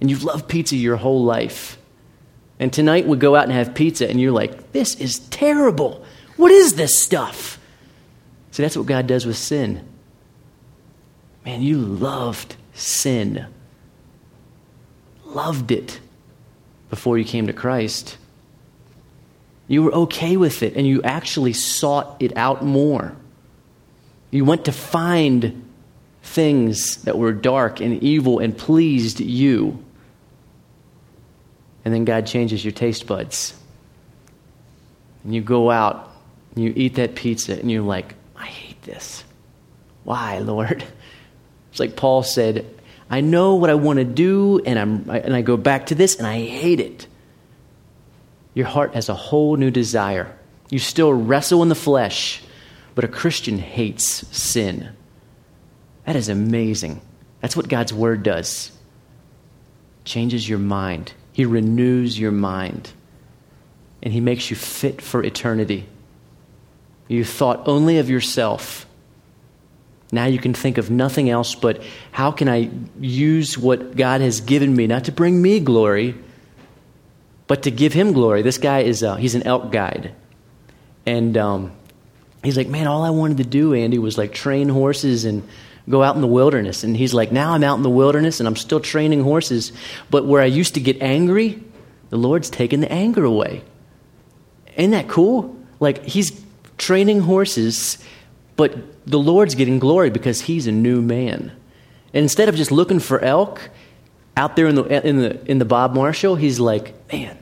And you've loved pizza your whole life. And tonight we go out and have pizza and you're like, this is terrible. What is this stuff? See, that's what God does with sin. Man, you loved sin. Loved it before you came to Christ. You were okay with it and you actually sought it out more. You went to find things that were dark and evil and pleased you. And then God changes your taste buds. And you go out and you eat that pizza and you're like, I hate this. Why, Lord? It's like Paul said, I know what I want to do and I'm I, and I go back to this and I hate it. Your heart has a whole new desire. You still wrestle in the flesh, but a Christian hates sin. That is amazing. That's what God's word does. Changes your mind. He renews your mind. And he makes you fit for eternity. You thought only of yourself. Now you can think of nothing else but how can I use what God has given me, not to bring me glory, but to give him glory. This guy is a, he's an elk guide. And um, he's like, man, all I wanted to do, Andy, was like train horses and go out in the wilderness. And he's like, now I'm out in the wilderness and I'm still training horses. But where I used to get angry, the Lord's taken the anger away. Ain't that cool? Like he's training horses, but the Lord's getting glory because he's a new man. And instead of just looking for elk, out there in the in the in the Bob Marshall, he's like, man,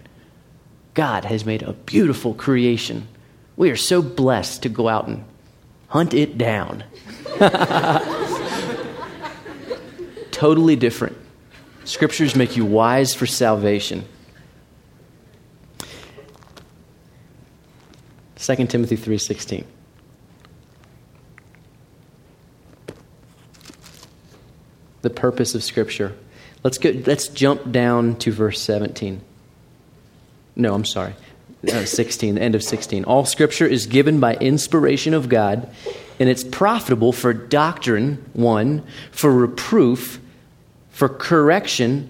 God has made a beautiful creation. We are so blessed to go out and hunt it down. Totally different. Scriptures make you wise for salvation. Second Timothy three sixteen. The purpose of Scripture. Let's go. Let's jump down to verse seventeen. No, I'm sorry, uh, sixteen. End of sixteen. All Scripture is given by inspiration of God, and it's profitable for doctrine, one, for reproof, for correction,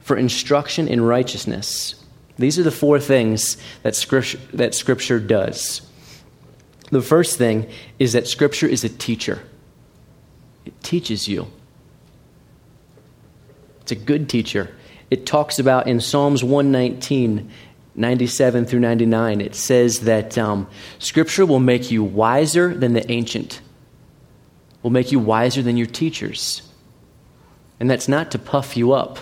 for instruction in righteousness. These are the four things that Scripture that Scripture does. The first thing is that Scripture is a teacher. It teaches you. It's a good teacher. It talks about in Psalms one nineteen, ninety-seven through ninety-nine, it says that um, Scripture will make you wiser than the ancient, will make you wiser than your teachers. And that's not to puff you up.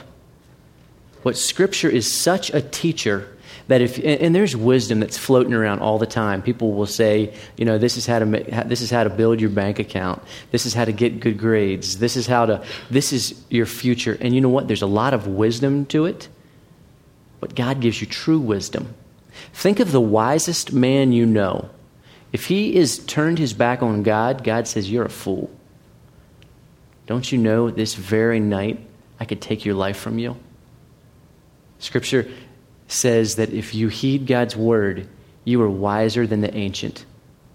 But Scripture is such a teacher that if, and, and there's wisdom that's floating around all the time. People will say, you know, this is how to make, this is how to build your bank account. This is how to get good grades. This is how to, this is your future. And you know what? There's a lot of wisdom to it, but God gives you true wisdom. Think of the wisest man you know. If he is turned his back on God, God says, you're a fool. Don't you know this very night I could take your life from you? Scripture says that if you heed God's word, You are wiser than the ancient.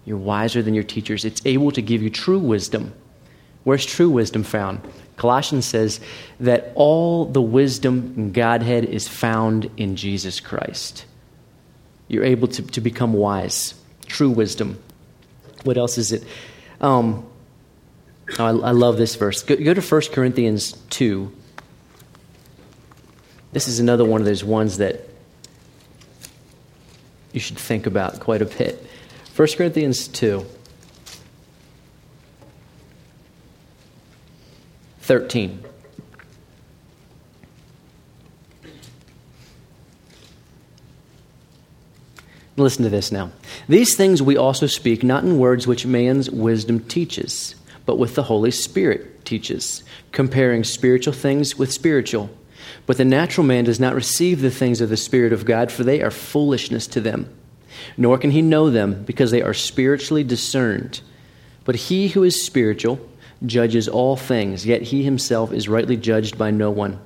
You're wiser than your teachers. It's able to give you true wisdom. Where's true wisdom found? Colossians says that all the wisdom in Godhead is found in Jesus Christ. You're able to, to become wise. True wisdom. What else is it? Um, oh, I, I love this verse. Go, go to First Corinthians two. This is another one of those ones that you should think about quite a bit. First Corinthians two, thirteen. Listen to this now. These things we also speak, not in words which man's wisdom teaches, but with the Holy Spirit teaches, comparing spiritual things with spiritual. But the natural man does not receive the things of the Spirit of God, for they are foolishness to them. Nor can he know them, because they are spiritually discerned. But he who is spiritual judges all things, yet he himself is rightly judged by no one.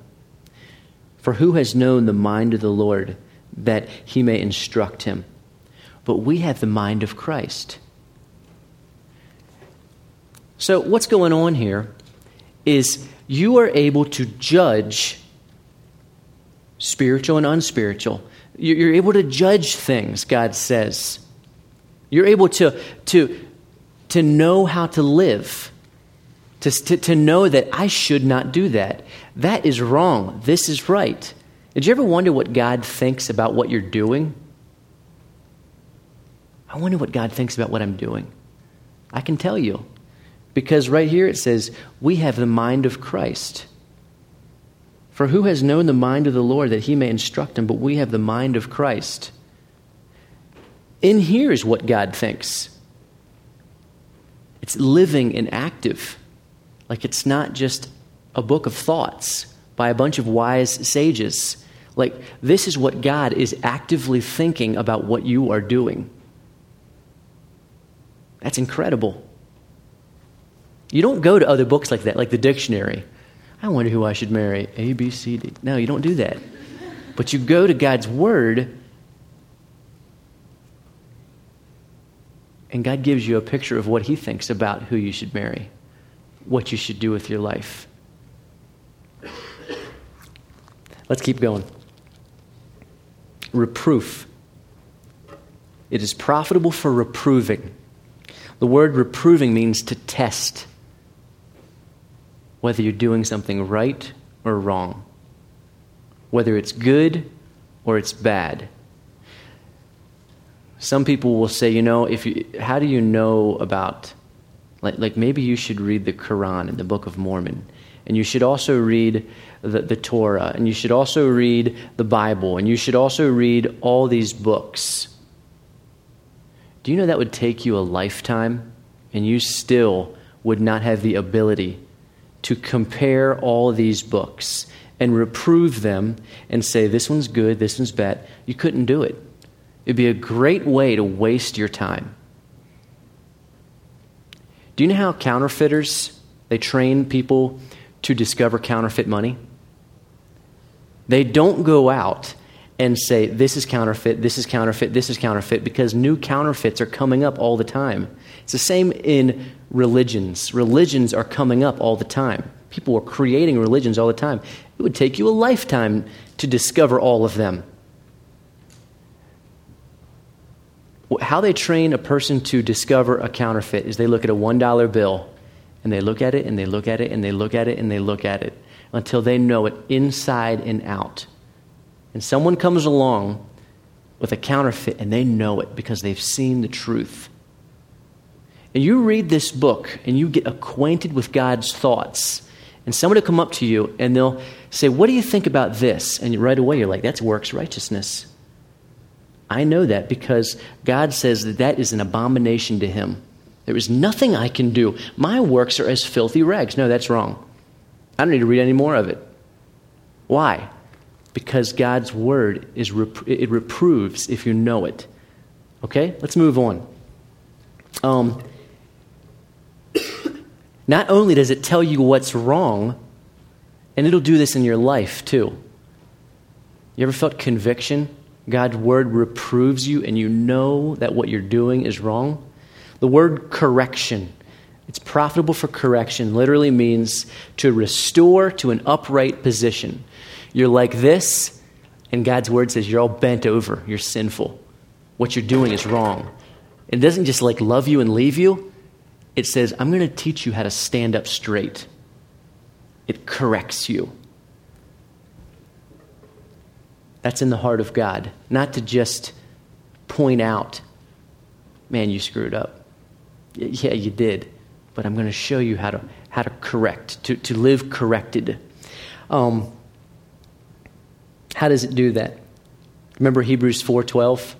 For who has known the mind of the Lord, that he may instruct him? But we have the mind of Christ. So what's going on here is you are able to judge spiritual and unspiritual. You're able to judge things, God says. You're able to, to, to know how to live, to, to, to know that I should not do that. That is wrong. This is right. Did you ever wonder what God thinks about what you're doing? I wonder what God thinks about what I'm doing. I can tell you. Because right here it says, we have the mind of Christ. For who has known the mind of the Lord that he may instruct him, but we have the mind of Christ. In here is what God thinks. It's living and active. Like it's not just a book of thoughts by a bunch of wise sages. Like this is what God is actively thinking about what you are doing. That's incredible. You don't go to other books like that, like the dictionary. I wonder who I should marry, A, B, C, D. No, you don't do that. But you go to God's Word, and God gives you a picture of what he thinks about who you should marry, what you should do with your life. Let's keep going. Reproof. It is profitable for reproving. The word reproving means to test whether you're doing something right or wrong, whether it's good or it's bad. Some people will say, you know, if you, how do you know about, like, like maybe you should read the Quran and the Book of Mormon, and you should also read the, the Torah, and you should also read the Bible, and you should also read all these books. Do you know that would take you a lifetime and you still would not have the ability to compare all these books and reprove them and say, this one's good, this one's bad? You couldn't do it. It'd be a great way to waste your time. Do you know how counterfeiters, they train people to discover counterfeit money? They don't go out and say, this is counterfeit, this is counterfeit, this is counterfeit, because new counterfeits are coming up all the time. It's the same in religions. Religions are coming up all the time. People are creating religions all the time. It would take you a lifetime to discover all of them. How they train a person to discover a counterfeit is they look at a one dollar bill, and they look at it, and they look at it, and they look at it, and they look at it, until they know it inside and out. And someone comes along with a counterfeit, and they know it because they've seen the truth. And you read this book, and you get acquainted with God's thoughts. And someone will come up to you, and they'll say, what do you think about this? And right away, you're like, that's works righteousness. I know that because God says that that is an abomination to him. There is nothing I can do. My works are as filthy rags. No, that's wrong. I don't need to read any more of it. Why? Because God's word, is rep- it reproves if you know it. Okay? Let's move on. Um, not only does it tell you what's wrong, and it'll do this in your life too. You ever felt conviction? God's word reproves you and you know that what you're doing is wrong. The word correction, it's profitable for correction, literally means to restore to an upright position. You're like this, and God's word says you're all bent over. You're sinful. What you're doing is wrong. It doesn't just like love you and leave you. It says, I'm going to teach you how to stand up straight. It corrects you. That's in the heart of God. Not to just point out, man, you screwed up. Yeah, you did. But I'm going to show you how to how to correct, to, to live corrected. Um, how does it do that? Remember Hebrews four twelve?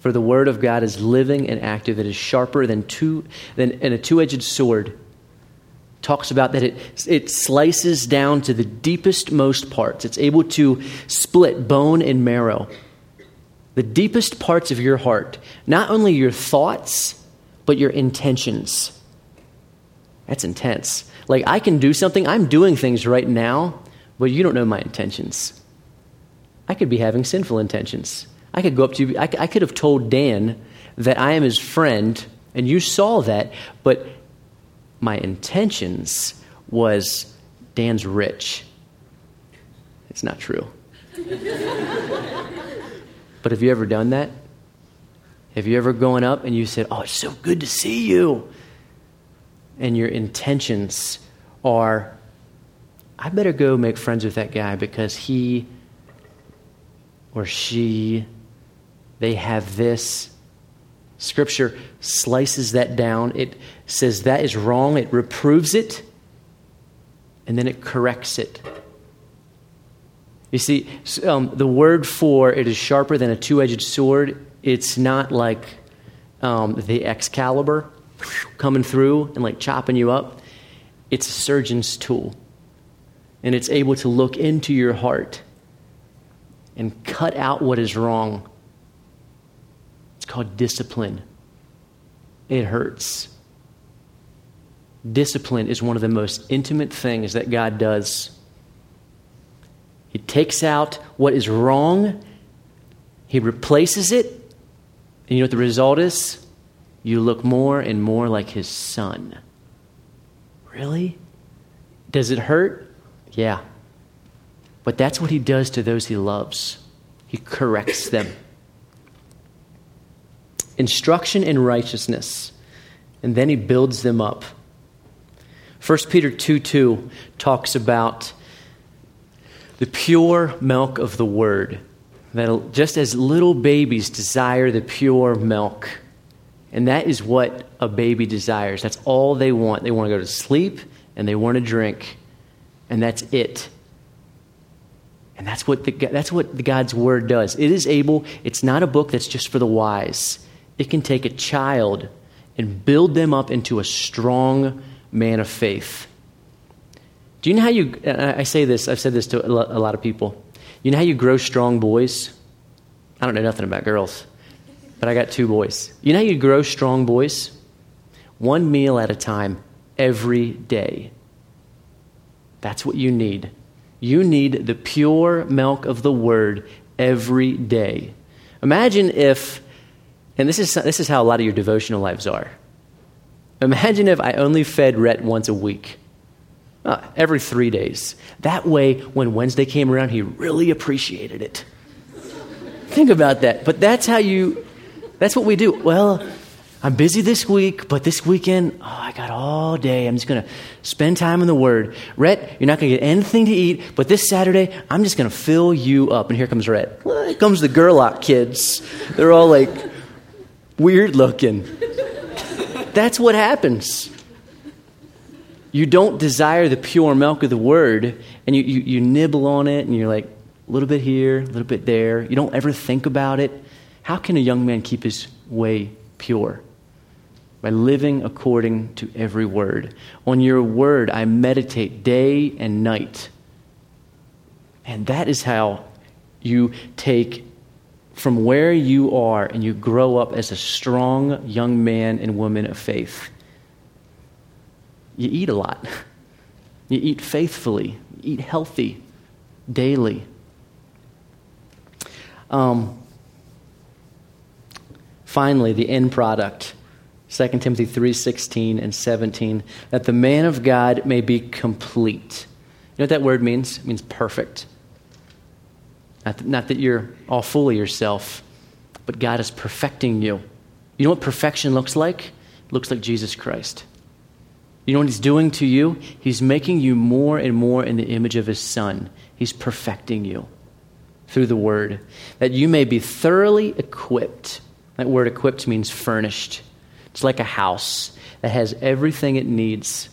For the word of God is living and active. It is sharper than two than and a two-edged sword. Talks about that it it slices down to the deepest most parts. It's able to split bone and marrow. The deepest parts of your heart. Not only your thoughts, but your intentions. That's intense. Like I can do something. I'm doing things right now, but you don't know my intentions. I could be having sinful intentions. I could go up to you. I could have told Dan that I am his friend, and you saw that, but my intentions was Dan's rich. It's not true. But have you ever done that? Have you ever gone up and you said, oh, it's so good to see you? And your intentions are, I better go make friends with that guy because he or she, they have this. Scripture slices that down. It says that is wrong. It reproves it. And then it corrects it. You see, um, the word for it is sharper than a two-edged sword. It's not like um, the Excalibur coming through and like chopping you up. It's a surgeon's tool. And it's able to look into your heart and cut out what is wrong. It's called discipline. It hurts. Discipline is one of the most intimate things that God does. He takes out what is wrong. He replaces it. And you know what the result is? You look more and more like his son. Really? Does it hurt? Yeah. But that's what he does to those he loves. He corrects them. Instruction in righteousness. And then he builds them up. First Peter two two talks about the pure milk of the word. That just as little babies desire the pure milk. And that is what a baby desires. That's all they want. They want to go to sleep and they want to drink. And that's it. And that's what the, that's what God's word does. It is able, it's not a book that's just for the wise. It can take a child and build them up into a strong man of faith. Do you know how you, I say this, I've said this to a lot of people. You know how you grow strong boys? I don't know nothing about girls, but I got two boys. You know how you grow strong boys? One meal at a time, every day. That's what you need. You need the pure milk of the word every day. Imagine if, and this is this is how a lot of your devotional lives are. Imagine if I only fed Rhett once a week, uh, every three days. That way, when Wednesday came around, he really appreciated it. Think about that. But that's how you, that's what we do. Well, I'm busy this week, but this weekend, oh, I got all day. I'm just going to spend time in the Word. Rhett, you're not going to get anything to eat, but this Saturday, I'm just going to fill you up. And here comes Rhett. Here comes the Gerlach kids. They're all like weird looking. That's what happens. You don't desire the pure milk of the Word, and you, you, you nibble on it, and you're like, a little bit here, a little bit there. You don't ever think about it. How can a young man keep his way pure? By living according to every word. On your word, I meditate day and night. And that is how you take from where you are and you grow up as a strong young man and woman of faith. You eat a lot. You eat faithfully. You eat healthy daily. Um, finally, the end product, Second Timothy three sixteen and seventeen, that the man of God may be complete. You know what that word means? It means perfect. Not that, not that you're all fully yourself, but God is perfecting you. You know what perfection looks like? It looks like Jesus Christ. You know what he's doing to you? He's making you more and more in the image of his Son. He's perfecting you through the word, that you may be thoroughly equipped. That word equipped means furnished. It's like a house that has everything it needs.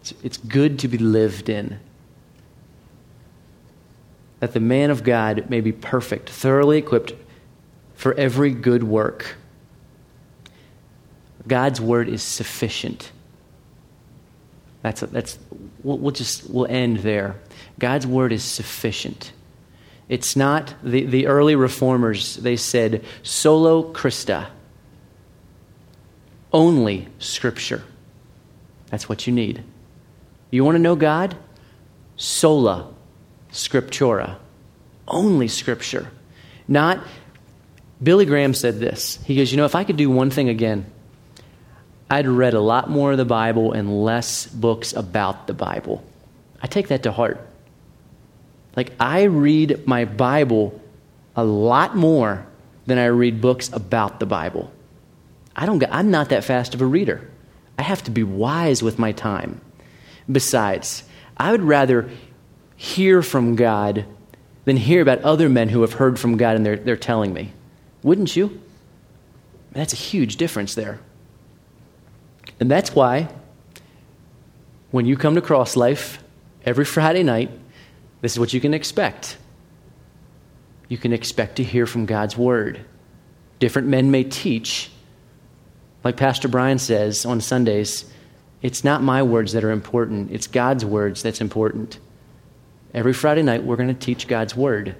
It's, it's good to be lived in. That the man of God may be perfect, thoroughly equipped for every good work. God's word is sufficient. That's a, that's we'll, we'll just we'll end there. God's word is sufficient. It's not the, the early reformers, they said solo Christa. Only Scripture. That's what you need. You want to know God? Sola Scriptura. Only Scripture. Not, Billy Graham said this. He goes, you know, if I could do one thing again, I'd read a lot more of the Bible and less books about the Bible. I take that to heart. Like, I read my Bible a lot more than I read books about the Bible. I don't. I'm not that fast of a reader. I have to be wise with my time. Besides, I would rather hear from God than hear about other men who have heard from God and they're, they're telling me. Wouldn't you? That's a huge difference there. And that's why when you come to Cross Life every Friday night, this is what you can expect. You can expect to hear from God's word. Different men may teach. Like Pastor Brian says on Sundays, it's not my words that are important. It's God's words that's important. Every Friday night, we're going to teach God's word.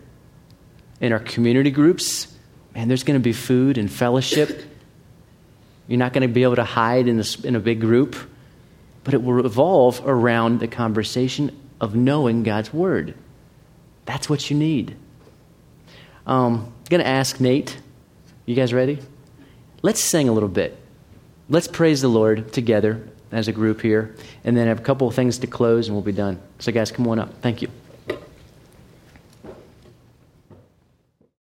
In our community groups, man, there's going to be food and fellowship. You're not going to be able to hide in a, in a big group, but it will revolve around the conversation of knowing God's word. That's what you need. Um, I'm going to ask Nate. You guys ready? Let's sing a little bit. Let's praise the Lord together as a group here, and then have a couple of things to close, and we'll be done. So, guys, come on up. Thank you.